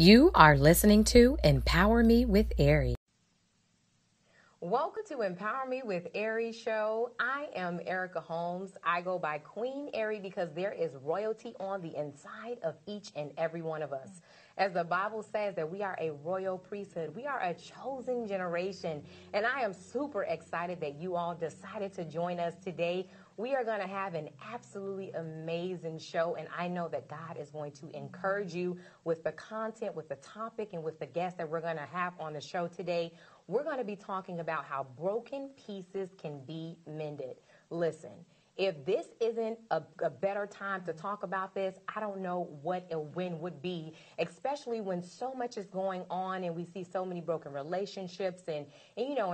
You are listening to Empower Me with Aerie. Welcome to Empower Me with Aerie show. I am Erica Holmes. I go by Queen Aerie because there is royalty on the inside of each and every one of us. As the Bible says that we are a royal priesthood, we are a chosen generation, and I am super excited that you all decided to join us today. We are going to have an absolutely amazing show, and I know that God is going to encourage you with the content, with the topic, and with the guests that we're going to have on the show today. We're going to be talking about how broken pieces can be mended. Listen, if this isn't a better time to talk about this, I don't know what a win would be, especially when so much is going on and we see so many broken relationships and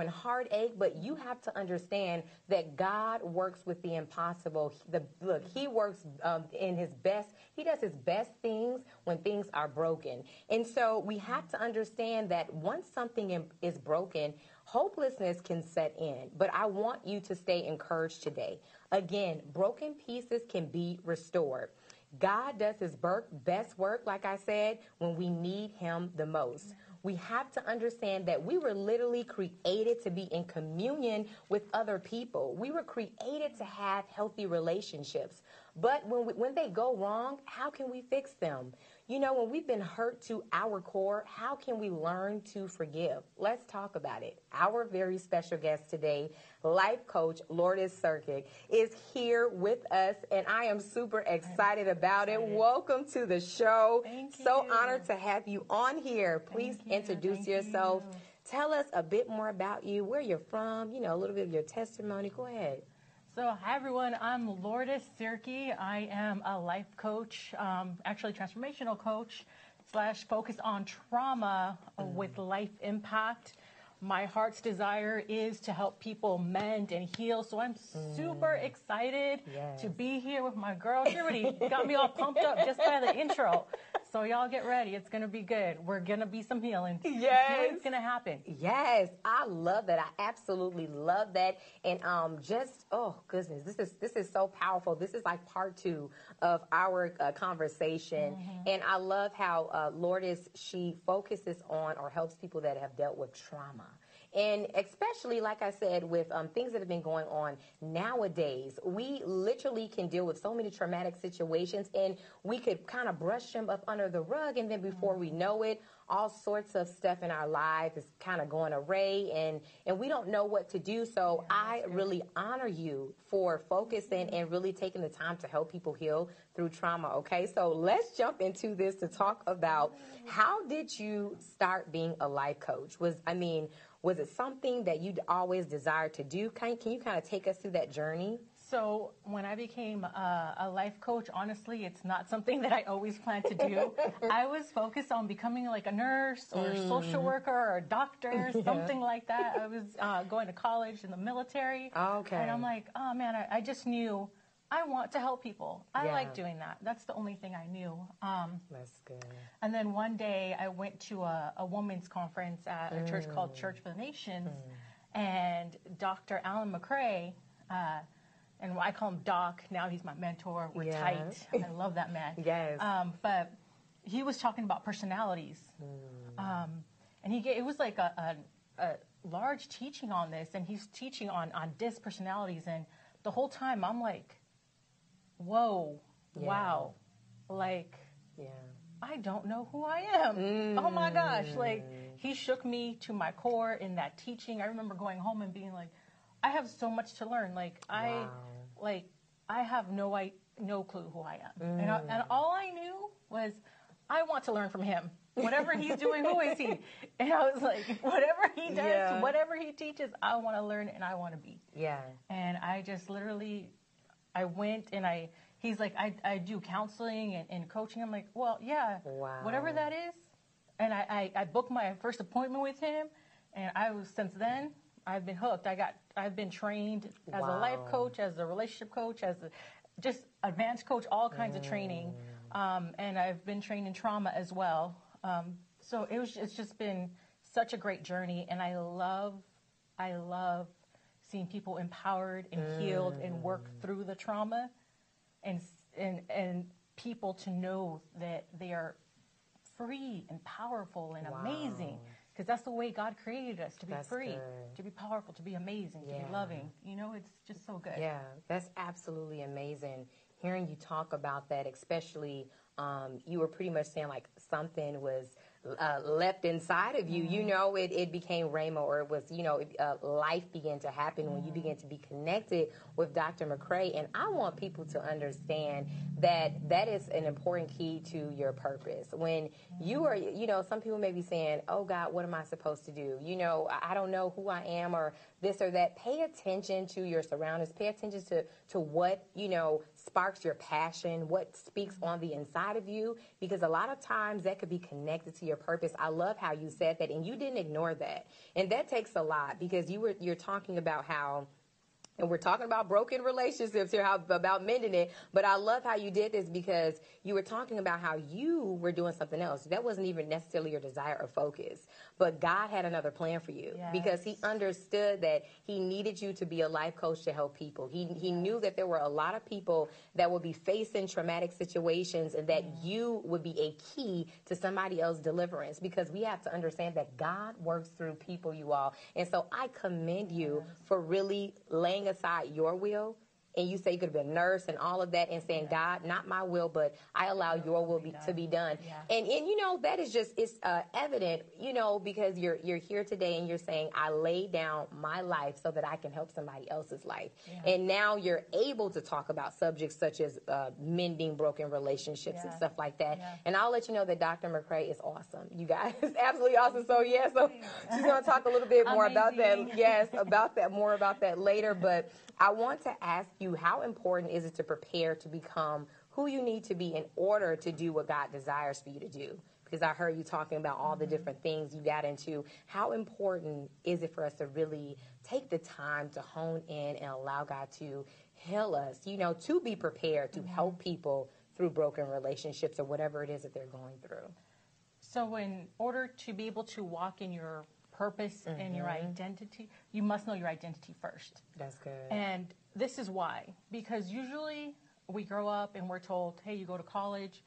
heartache. But you have to understand that God works with the impossible. He works in his best. He does his best things when things are broken. And so we have to understand that once something is broken, hopelessness can set in, but I want you to stay encouraged today. Again, broken pieces can be restored. God does his best work, like I said, when we need him the most. We have to understand that we were literally created to be in communion with other people. We were created to have healthy relationships. But when they go wrong, how can we fix them? You know, when we've been hurt to our core, how can we learn to forgive? Let's talk about it. Our very special guest today, life coach Lourdes Siercke, is here with us, and I am super excited about it. Welcome to the show. Thank you. So honored to have you on here. Please introduce yourself. Tell us a bit more about you, where you're from, you know, a little bit of your testimony. Go ahead. So hi everyone, I'm Lourdes Siercke. I am a life coach, actually transformational coach / focused on trauma with life impact. My heart's desire is to help people mend and heal. So I'm super excited to be here with my girl. She already got me all pumped up just by the intro. So y'all get ready. It's going to be good. We're going to be some healing. Yes. Healing's going to happen. Yes. I love that. I absolutely love that. And this is so powerful. This is like part 2 of our conversation. Mm-hmm. And I love how Lourdes, she focuses on or helps people that have dealt with trauma. And especially, like I said, with things that have been going on nowadays, we literally can deal with so many traumatic situations, and we could kind of brush them up under the rug, and then before we know it, all sorts of stuff in our life is kind of going array, and we don't know what to do. So I really honor you for focusing and really taking the time to help people heal through trauma, okay? So let's jump into this to talk about, how did you start being a life coach? Was it something that you'd always desired to do? Can you kind of take us through that journey? So when I became a life coach, honestly, it's not something that I always planned to do. I was focused on becoming like a nurse or a social worker or a doctor, something like that. I was going to college, in the military. Okay. And I'm like, oh, man, I just knew I want to help people. I like doing that. That's the only thing I knew. That's good. And then one day I went to a women's conference at a church called Church for the Nations. And Dr. Alan McRae, and I call him Doc. Now he's my mentor. We're tight. I love that man. Yes. But he was talking about personalities. And it was like a large teaching on this. And he's teaching on disc personalities. And the whole time I'm like, whoa, wow. Like, I don't know who I am. Oh my gosh. Like, he shook me to my core in that teaching. I remember going home and being like, I have so much to learn. Like, I have no clue who I am. And all I knew was I want to learn from him. Whatever he's doing, who is he? And I was like, whatever he does, whatever he teaches, I want to learn and I want to be. Yeah. And I just literally, I went and he's like, I do counseling and coaching. I'm like, well, whatever that is. And I booked my first appointment with him. And since then, I've been hooked. I've been trained as a life coach, as a relationship coach, as just advanced coach, all kinds of training. And I've been trained in trauma as well. So it's just been such a great journey. And I love seeing people empowered and healed and work through the trauma and people to know that they are free and powerful and amazing, because that's the way God created us, to be free, to be powerful, to be amazing, to be loving. You know, it's just so good. Yeah, that's absolutely amazing. Hearing you talk about that, especially you were pretty much saying like something was left inside of you. Mm-hmm. You know, it became Rhema, or it was, you know, life began to happen when you began to be connected with Dr. McRae. And I want people to understand that that is an important key to your purpose. When you are, you know, some people may be saying, oh God, what am I supposed to do? You know, I don't know who I am, or this or that. Pay attention to your surroundings. Pay attention to what, you know, sparks your passion, what speaks on the inside of you, because a lot of times that could be connected to your purpose. I love how you said that, and you didn't ignore that. And that takes a lot, because you're talking about how, and we're talking about broken relationships here, about mending it. But I love how you did this, because you were talking about how you were doing something else. That wasn't even necessarily your desire or focus. But God had another plan for you, because he understood that he needed you to be a life coach to help people. He knew that there were a lot of people that would be facing traumatic situations, and that you would be a key to somebody else's deliverance, because we have to understand that God works through people, you all. And so I commend you for really laying aside your will, and you say you could have been a nurse and all of that, and saying, God, not my will, but I allow your will to be done. And you know, that is just, it's evident, you know, because you're here today and you're saying, I lay down my life so that I can help somebody else's life. And now you're able to talk about subjects such as mending broken relationships and stuff like that. And I'll let you know that Dr. McRae is awesome. You guys, absolutely awesome. So yeah, so she's going to talk a little bit more about that. Yes, about that, more about that later. But I want to ask you, how important is it to prepare to become who you need to be in order to do what God desires for you to do? Because I heard you talking about all the different things you got into. How important is it for us to really take the time to hone in and allow God to heal us, you know, to be prepared to help people through broken relationships or whatever it is that they're going through? So in order to be able to walk in your purpose and your identity, you must know your identity first. That's good. And this is why, because usually we grow up and we're told, hey, you go to college,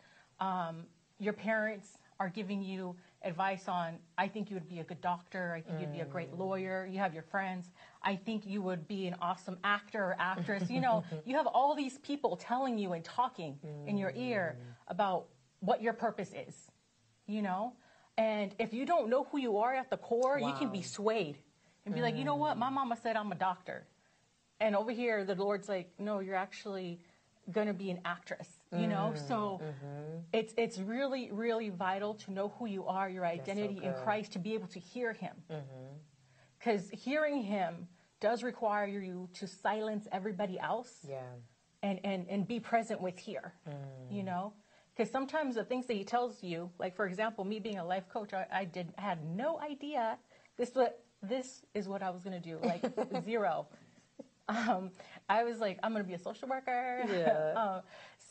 your parents are giving you advice on, I think you would be a good doctor, I think you'd be a great lawyer, you have your friends, I think you would be an awesome actor or actress. You know, you have all these people telling you and talking in your ear about what your purpose is, you know? And if you don't know who you are at the core, you can be swayed and be like, you know what? My mama said I'm a doctor. And over here, the Lord's like, no, you're actually going to be an actress, you know? So it's really, really vital to know who you are, your identity in Christ, to be able to hear him. Because hearing him does require you to silence everybody else and be present with here, you know? Because sometimes the things that he tells you, like, for example, me being a life coach, I had no idea this is what I was going to do, like zero. I was like, I'm going to be a social worker. Yeah.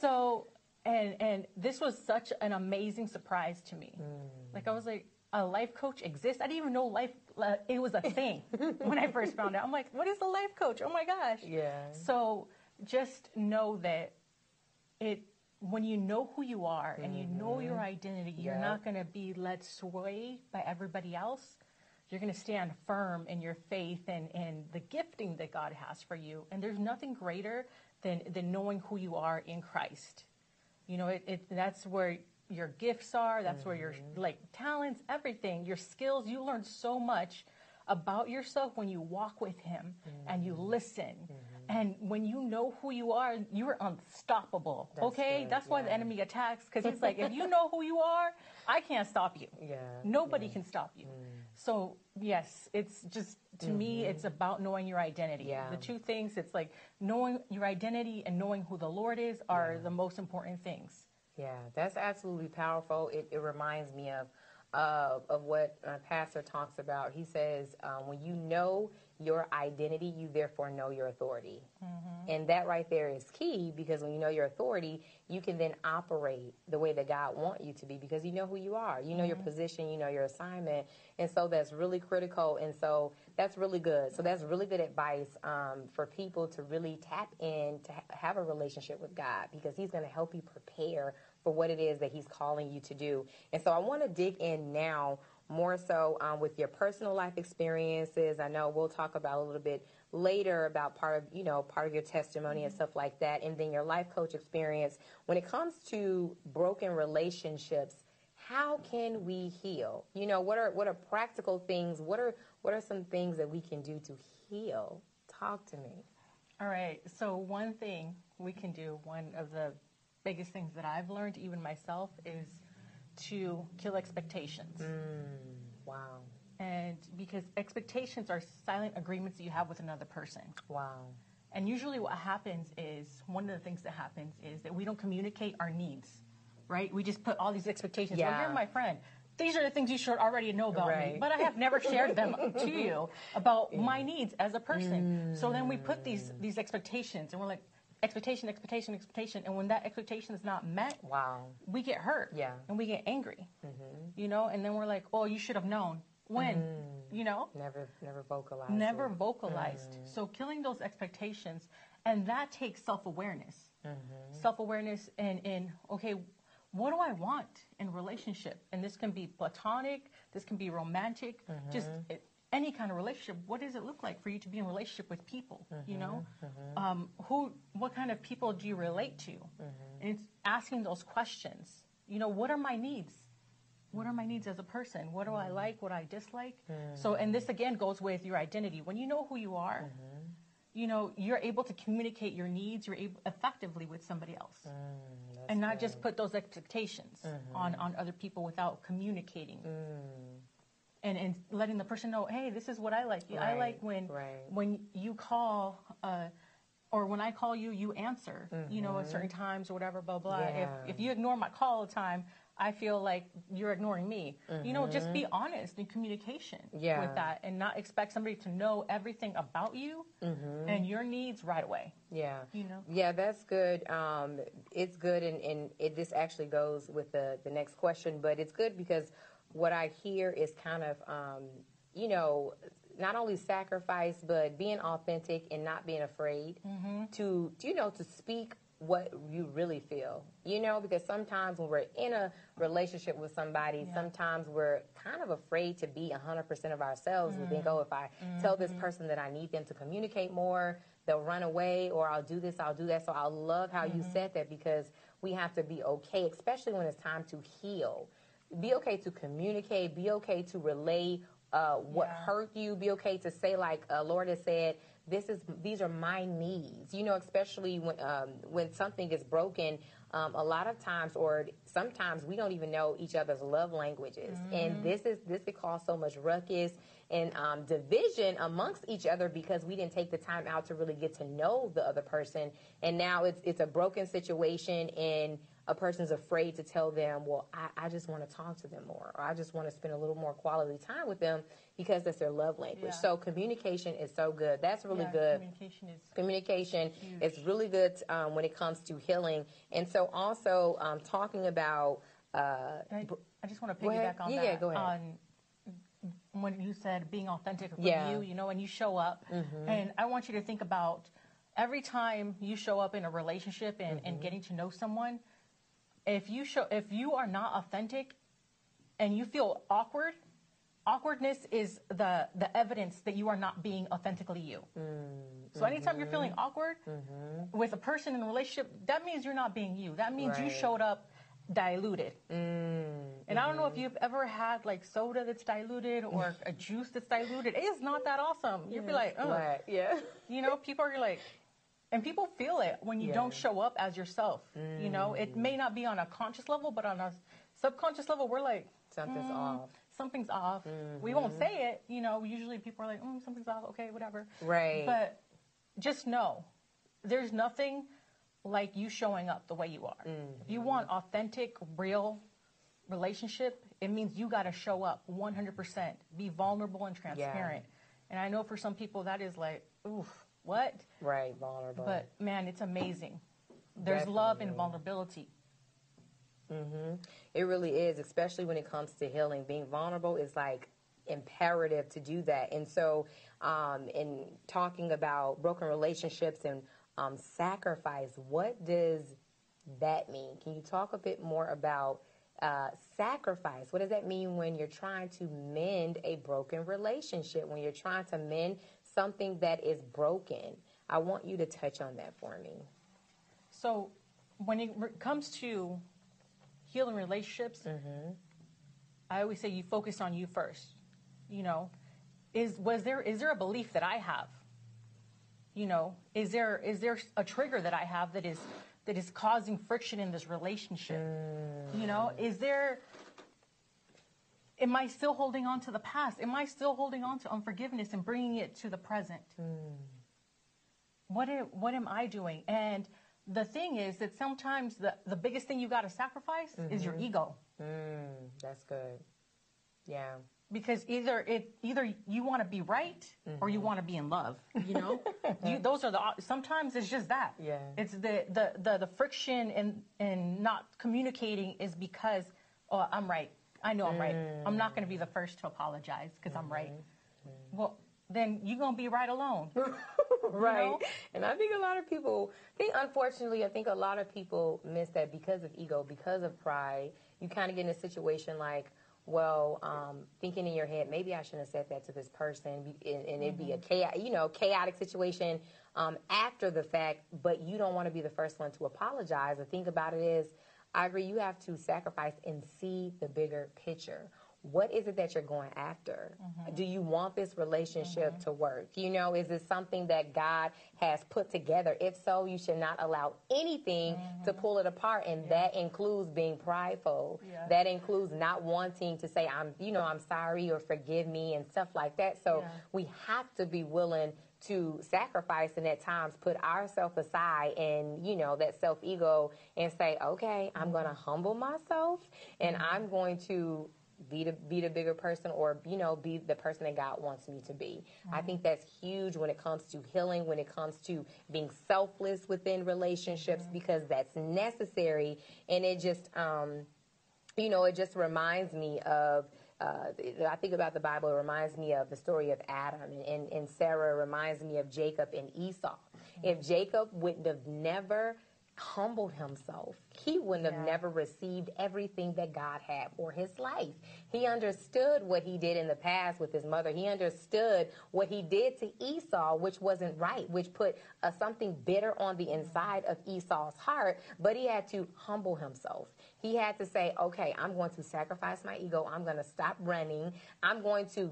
So this was such an amazing surprise to me. Like, I was like, a life coach exists? I didn't even know it was a thing when I first found out. I'm like, what is a life coach? Oh my gosh. Yeah. So just know that when you know who you are and you know your identity, you're not going to be led sway by everybody else. You're going to stand firm in your faith and the gifting that God has for you. And there's nothing greater than knowing who you are in Christ. You know, that's where your gifts are. That's where your talents, everything, your skills. You learn so much about yourself when you walk with him and you listen. And when you know who you are, you're unstoppable. That's okay? Good. That's why the enemy attacks, because it's like, if you know who you are, I can't stop you. Yeah. Nobody can stop you. So, yes, it's just, to me, it's about knowing your identity. Yeah. The two things, it's like knowing your identity and knowing who the Lord is are the most important things. Yeah, that's absolutely powerful. It reminds me of what our pastor talks about. He says, when you know your identity, you therefore know your authority. And that right there is key, because when you know your authority, you can then operate the way that God wants you to be, because you know who you are. You know your position, you know your assignment. And so that's really critical. And so that's really good. So that's really good advice for people to really tap in, to have a relationship with God, because he's going to help you prepare for what it is that he's calling you to do. And so I want to dig in now more so with your personal life experiences. I know we'll talk about a little bit later about part of your testimony and stuff like that, and then your life coach experience. When it comes to broken relationships, how can we heal? You know, what are practical things? What are some things that we can do to heal? Talk to me. All right. So one thing we can do, one of the biggest things that I've learned, even myself, is to kill expectations. Wow. And because expectations are silent agreements that you have with another person. Wow. And usually what happens is, one of the things that happens is that we don't communicate our needs, right? We just put all these expectations. Yeah. Well, you're my friend. These are the things you should already know about me, but I have never shared them to you about my needs as a person. So then we put these expectations, and we're like, expectation, and when that expectation is not met, we get hurt, and we get angry, you know, and then we're like, oh, you should have known. When, you know? Never vocalized. Never vocalized. So killing those expectations, and that takes self-awareness. Self-awareness in, okay, what do I want in relationship? And this can be platonic, this can be romantic, just any kind of relationship. What does it look like for you to be in relationship with people, you know? What kind of people do you relate to? And it's asking those questions. You know, what are my needs? What are my needs as a person? What do I like? What do I dislike? So, and this again goes with your identity. When you know who you are, you know, you're able to communicate your needs, you're able effectively with somebody else, and not just put those expectations on other people without communicating. And letting the person know, hey, this is what I like. Right. I like when you call, or when I call you, you answer, you know, at certain times or whatever, blah, blah. Yeah. If you ignore my call all the time, I feel like you're ignoring me. You know, just be honest in communication with that, and not expect somebody to know everything about you and your needs right away. Yeah. You know? Yeah, that's good. It's good, and this actually goes with the next question, but it's good because what I hear is kind of, you know, not only sacrifice, but being authentic and not being afraid to, you know, to speak what you really feel, you know, because sometimes when we're in a relationship with somebody, sometimes we're kind of afraid to be 100% of ourselves. We think, oh, if I tell this person that I need them to communicate more, they'll run away, or I'll do this, I'll do that. So I love how you said that, because we have to be okay, especially when it's time to heal. Be okay to communicate, be okay to relay what hurt you, be okay to say, like Lourdes said, these are my needs, you know, especially when something is broken, a lot of times, or sometimes we don't even know each other's love languages. And this could cause so much ruckus and division amongst each other, because we didn't take the time out to really get to know the other person. And now it's a broken situation, and a person's afraid to tell them, well, I just want to talk to them more, or I just want to spend a little more quality time with them, because that's their love language. So communication is so good. That's really good. Communication is really good when it comes to healing. And so also talking about... I just want to piggyback on that. Yeah, go ahead. When you said being authentic with you, you know, and you show up. And I want you to think about every time you show up in a relationship and getting to know someone, if you are not authentic and you feel awkward, awkwardness is the evidence that you are not being authentically you. So anytime you're feeling awkward with a person in a relationship, that means you're not being you. That means you showed up diluted. And I don't know if you've ever had like soda that's diluted, or a juice that's diluted. It is not that awesome. You'd be like, oh, yeah. You know, people are like, and people feel it when you don't show up as yourself. You know, it may not be on a conscious level, but on a subconscious level, we're like, something's off. Something's off. We won't say it. You know, usually people are like, something's off. Okay, whatever. Right. But just know there's nothing like you showing up the way you are. If you want authentic, real relationship, it means you got to show up 100%, be vulnerable and transparent. And I know for some people that is like, oof, what? Right, vulnerable. But man, it's amazing. There's love in vulnerability. It really is, especially when it comes to healing. Being vulnerable is like imperative to do that. And so, in talking about broken relationships and sacrifice, what does that mean? Can you talk a bit more about sacrifice? What does that mean when you're trying to mend a broken relationship, when you're trying to mend something that is broken? I want you to touch on that for me. So when it comes to healing relationships, mm-hmm. I always say you focus on you first. You know, is there a belief that I have? You know, is there a trigger that I have that is causing friction in this relationship? Mm. You know, am I still holding on to the past? Am I still holding on to unforgiveness and bringing it to the present? Mm. What am I doing? And the thing is that sometimes the biggest thing you got to sacrifice mm-hmm. is your ego. Mm, that's good. Yeah. Because either you want to be right mm-hmm. or you want to be in love, you know? Sometimes it's just that. Yeah. It's the friction and not communicating is because, oh, I'm right. I know I'm right. I'm not going to be the first to apologize because mm-hmm. I'm right. Mm-hmm. Well, then you're going to be right alone. Right. You know? And I think a lot of people miss that because of ego, because of pride. You kind of get in a situation like, well, thinking in your head, maybe I shouldn't have said that to this person, and it'd be a chaotic situation after the fact, but you don't want to be the first one to apologize. The thing about it is, I agree, you have to sacrifice and see the bigger picture. What is it that you're going after? Mm-hmm. Do you want this relationship mm-hmm. to work? You know, is this something that God has put together? If so, you should not allow anything mm-hmm. to pull it apart. And yeah. that includes being prideful. Yeah. That includes not wanting to say, I'm sorry or forgive me and stuff like that. So yeah. we have to be willing to sacrifice and at times put ourselves aside and, you know, that self-ego and say, okay, I'm mm-hmm. going to humble myself and mm-hmm. I'm going to be the bigger person, or, you know, be the person that God wants me to be. Mm-hmm. I think that's huge when it comes to healing, when it comes to being selfless within relationships, mm-hmm. because that's necessary. And it just, it just reminds me of, I think about the Bible, it reminds me of the story of Adam and Sarah, reminds me of Jacob and Esau. Mm-hmm. If Jacob wouldn't have never humbled himself, he wouldn't have never received everything that God had for his life. He understood what he did in the past with his mother. He understood what he did to Esau, which wasn't right, which put something bitter on the inside of Esau's heart, but he had to humble himself. He had to say, okay, I'm going to sacrifice my ego. I'm going to stop running. I'm going to,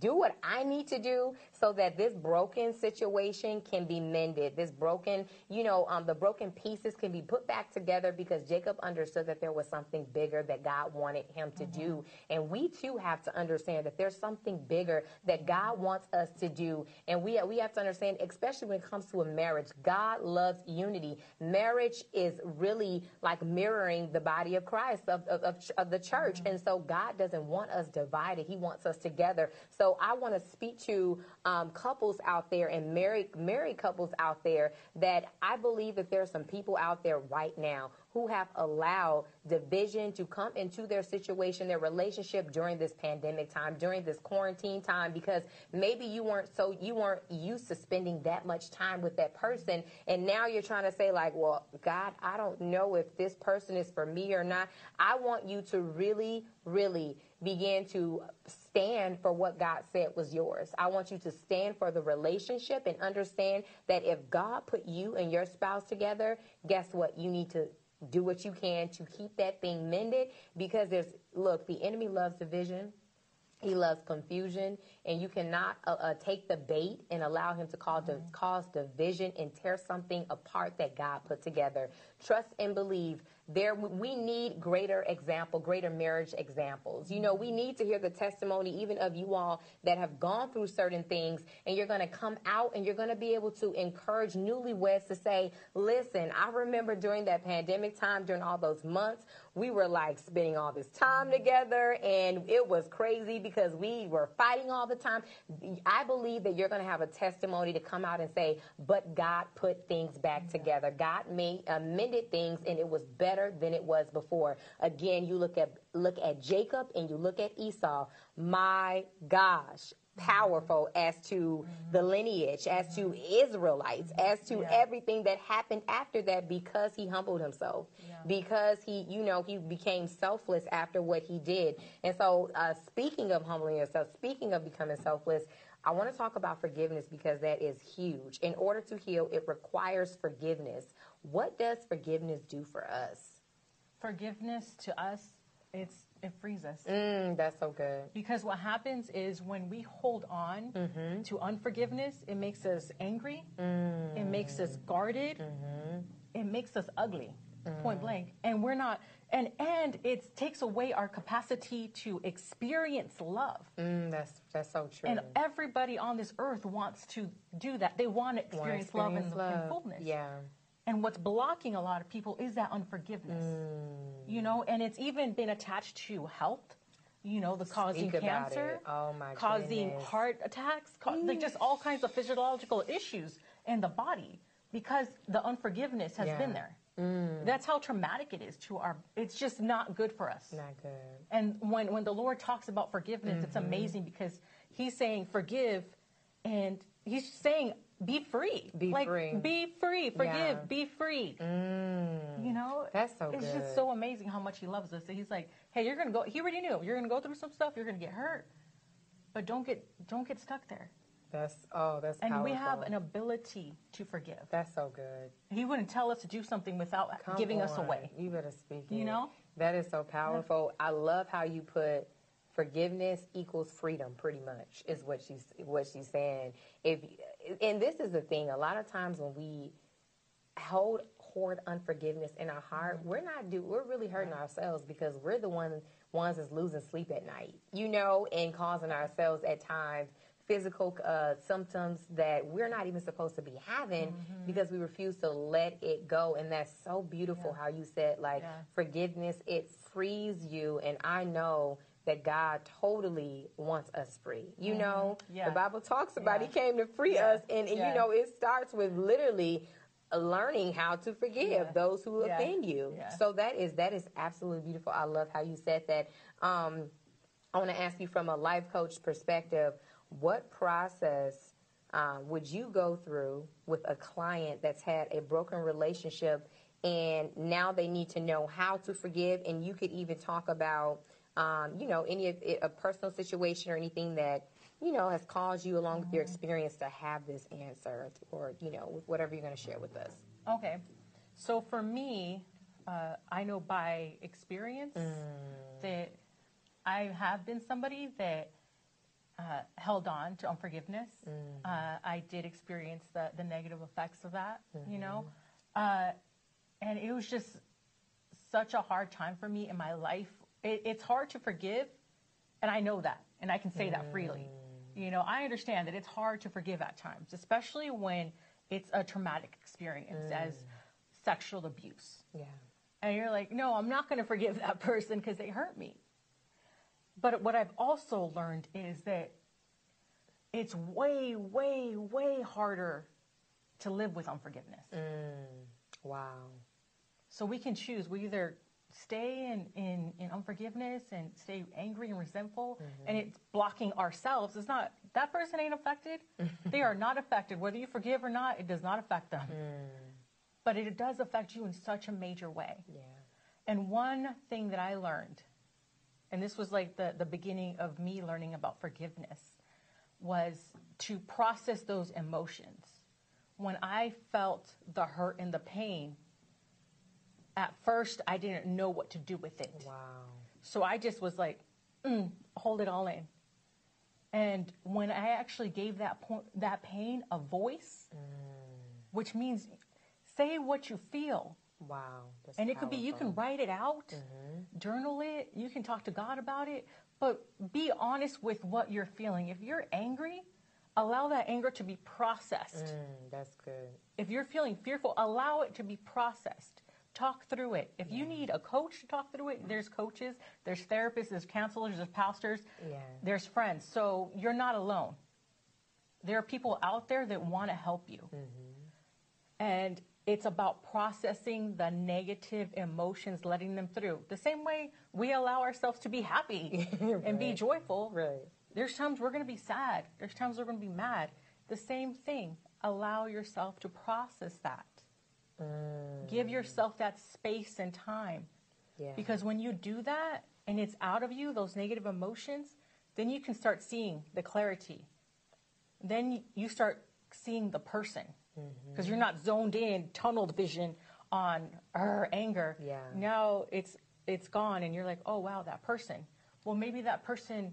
do what I need to do so that this broken situation can be mended. This broken, the broken pieces can be put back together, because Jacob understood that there was something bigger that God wanted him to mm-hmm. do. And we too have to understand that there's something bigger that God wants us to do. And we have to understand, especially when it comes to a marriage, God loves unity. Marriage is really like mirror the body of Christ, of the church. Mm-hmm. And so God doesn't want us divided. He wants us together. So I want to speak to couples out there and married couples out there, that I believe that there are some people out there right now who have allowed division to come into their situation, their relationship during this pandemic time, during this quarantine time, because maybe you weren't used to spending that much time with that person. And now you're trying to say like, well, God, I don't know if this person is for me or not. I want you to really, really begin to stand for what God said was yours. I want you to stand for the relationship and understand that if God put you and your spouse together, guess what? You need to do what you can to keep that thing mended, because the enemy loves division. He loves confusion, and you cannot take the bait and allow him to cause division and tear something apart that God put together. Trust and believe. We need greater marriage examples. You know, we need to hear the testimony even of you all that have gone through certain things, and you're going to come out and you're going to be able to encourage newlyweds to say, listen, I remember during that pandemic time, during all those months, we were like spending all this time together, and it was crazy because we were fighting all the time. I believe that you're going to have a testimony to come out and say, but God put things back together. God mended things, and it was better than it was before. Again, you look at Jacob and you look at Esau. My gosh, powerful as to the lineage, as to Israelites, as to everything that happened after that, because he humbled himself, because he, you know, he became selfless after what he did. And so speaking of humbling yourself, speaking of becoming selfless, I want to talk about forgiveness, because that is huge. In order to heal, it requires forgiveness. What does forgiveness do for us? Forgiveness to us, it frees us. That's so good. Because what happens is when we hold on to unforgiveness, it makes us angry, it makes us guarded, it makes us ugly, point blank. And we're not, and it takes away our capacity to experience love. That's so true. And everybody on this earth wants to do that. They want to experience love and fullness. Yeah. And what's blocking a lot of people is that unforgiveness, you know, and it's even been attached to health, you know, the causing cancer, causing heart attacks, like just all kinds of physiological issues in the body, because the unforgiveness has been there. That's how traumatic it is to our, it's just not good for us. Not good. And when the Lord talks about forgiveness, it's amazing, because he's saying forgive, and he's saying be free. Be free. Forgive. Yeah. Be free. You know? That's so good. It's just so amazing how much he loves us. And he's like, hey, you're going to go. He already knew. You're going to go through some stuff. You're going to get hurt. But don't get stuck there. That's powerful. And we have an ability to forgive. That's so good. He wouldn't tell us to do something without giving us away. You better speak it. You know? That is so powerful. I love how you put forgiveness equals freedom, pretty much, is what she's saying. And this is the thing. A lot of times when we hoard unforgiveness in our heart, we're really hurting ourselves, because we're the ones that's losing sleep at night, you know, and causing ourselves at times physical symptoms that we're not even supposed to be having, because we refuse to let it go. And that's so beautiful how you said, like, forgiveness, it frees you. And I know that God totally wants us free. You know, the Bible talks about he came to free us. And you know, it starts with literally learning how to forgive those who offend you. So that is absolutely beautiful. I love how you said that. I want to ask you, from a life coach perspective, what process would you go through with a client that's had a broken relationship, and now they need to know how to forgive? And you could even talk about you know, a personal situation or anything that, you know, has caused you along with your experience to have this answer, or, you know, whatever you're going to share with us. Okay. So for me, I know by experience that I have been somebody that held on to unforgiveness. I did experience the negative effects of that, you know, and it was just such a hard time for me in my life. It's hard to forgive, and I know that, and I can say that freely. You know, I understand that it's hard to forgive at times, especially when it's a traumatic experience as sexual abuse. Yeah. And you're like, no, I'm not going to forgive that person because they hurt me. But what I've also learned is that it's way, way, way harder to live with unforgiveness. Wow. So we can choose. We either stay in unforgiveness and stay angry and resentful, and it's blocking ourselves. It's not, that person ain't affected. They are not affected. Whether you forgive or not, it does not affect them. But it does affect you in such a major way. Yeah. And one thing that I learned, and this was like the beginning of me learning about forgiveness, was to process those emotions. When I felt the hurt and the pain, at first, I didn't know what to do with it. Wow. So I just was like, hold it all in. And when I actually gave that pain a voice, which means say what you feel. Wow. That's and it powerful. Could be, you can write it out, journal it, you can talk to God about it, but be honest with what you're feeling. If you're angry, allow that anger to be processed. That's good. If you're feeling fearful, allow it to be processed. Talk through it. If you need a coach to talk through it, there's coaches, there's therapists, there's counselors, there's pastors, there's friends. So you're not alone. There are people out there that want to help you. And it's about processing the negative emotions, letting them through. The same way we allow ourselves to be happy and be joyful. There's times we're going to be sad. There's times we're going to be mad. The same thing. Allow yourself to process that. Mm. Give yourself that space and time. Yeah. Because when you do that and it's out of you, those negative emotions, then you can start seeing the clarity. Then you start seeing the person. Because you're not zoned in, tunneled vision on her anger. Yeah. Now it's gone and you're like, oh, wow, that person. Well, maybe that person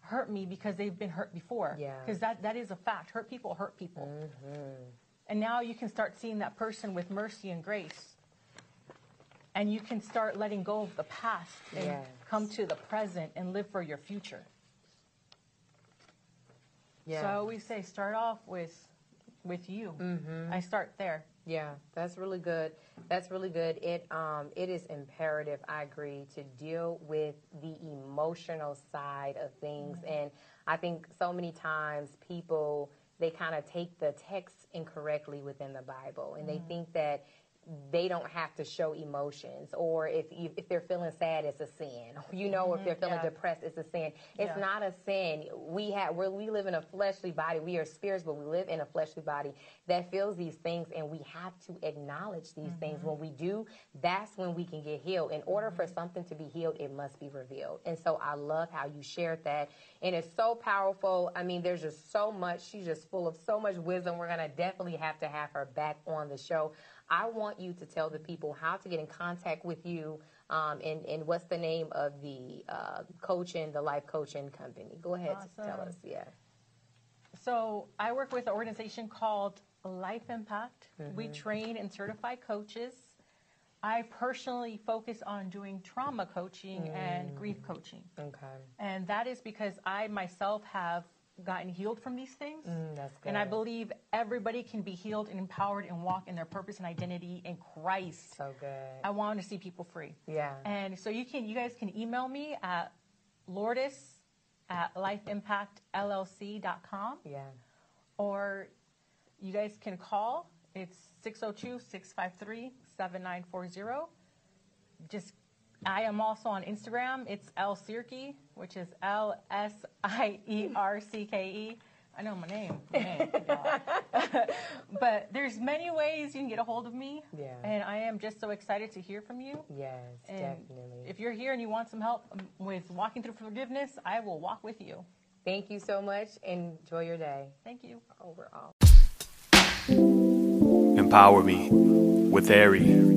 hurt me because they've been hurt before. Because that is a fact. Hurt people hurt people. Mm-hmm. And now you can start seeing that person with mercy and grace. And you can start letting go of the past and come to the present and live for your future. Yeah. So I always say start off with you. Mm-hmm. I start there. Yeah, that's really good. That's really good. It is imperative, I agree, to deal with the emotional side of things. Mm-hmm. And I think so many times people, they kind of take the text incorrectly within the Bible. And they think that they don't have to show emotions, or if they're feeling sad, it's a sin. You know, if they're feeling depressed, it's a sin. It's not a sin. We live in a fleshly body. We are spirits, but we live in a fleshly body that feels these things, and we have to acknowledge these things. When we do, that's when we can get healed. In order for something to be healed, it must be revealed. And so I love how you shared that, and it's so powerful. I mean, there's just so much. She's just full of so much wisdom. We're gonna definitely have to have her back on the show. I want you to tell the people how to get in contact with you, and what's the name of the coaching, the life coaching company. Go ahead. Awesome. Tell us. Yeah. So I work with an organization called Life Impact. Mm-hmm. We train and certify coaches. I personally focus on doing trauma coaching and grief coaching. Okay. And that is because I myself have gotten healed from these things. That's good. And I believe everybody can be healed and empowered and walk in their purpose and identity in Christ. So good. I want to see people free. Yeah. And so you guys can email me at Lourdes@lifeimpactllc.com. Yeah. Or you guys can call. It's 602-653-7940. I am also on Instagram. It's L Siercke, which is LSIERCKE. I know my name. But there's many ways you can get a hold of me. Yeah. And I am just so excited to hear from you. Yes, and definitely. If you're here and you want some help with walking through forgiveness, I will walk with you. Thank you so much. Enjoy your day. Thank you. Overall. Empower Me with Aerie.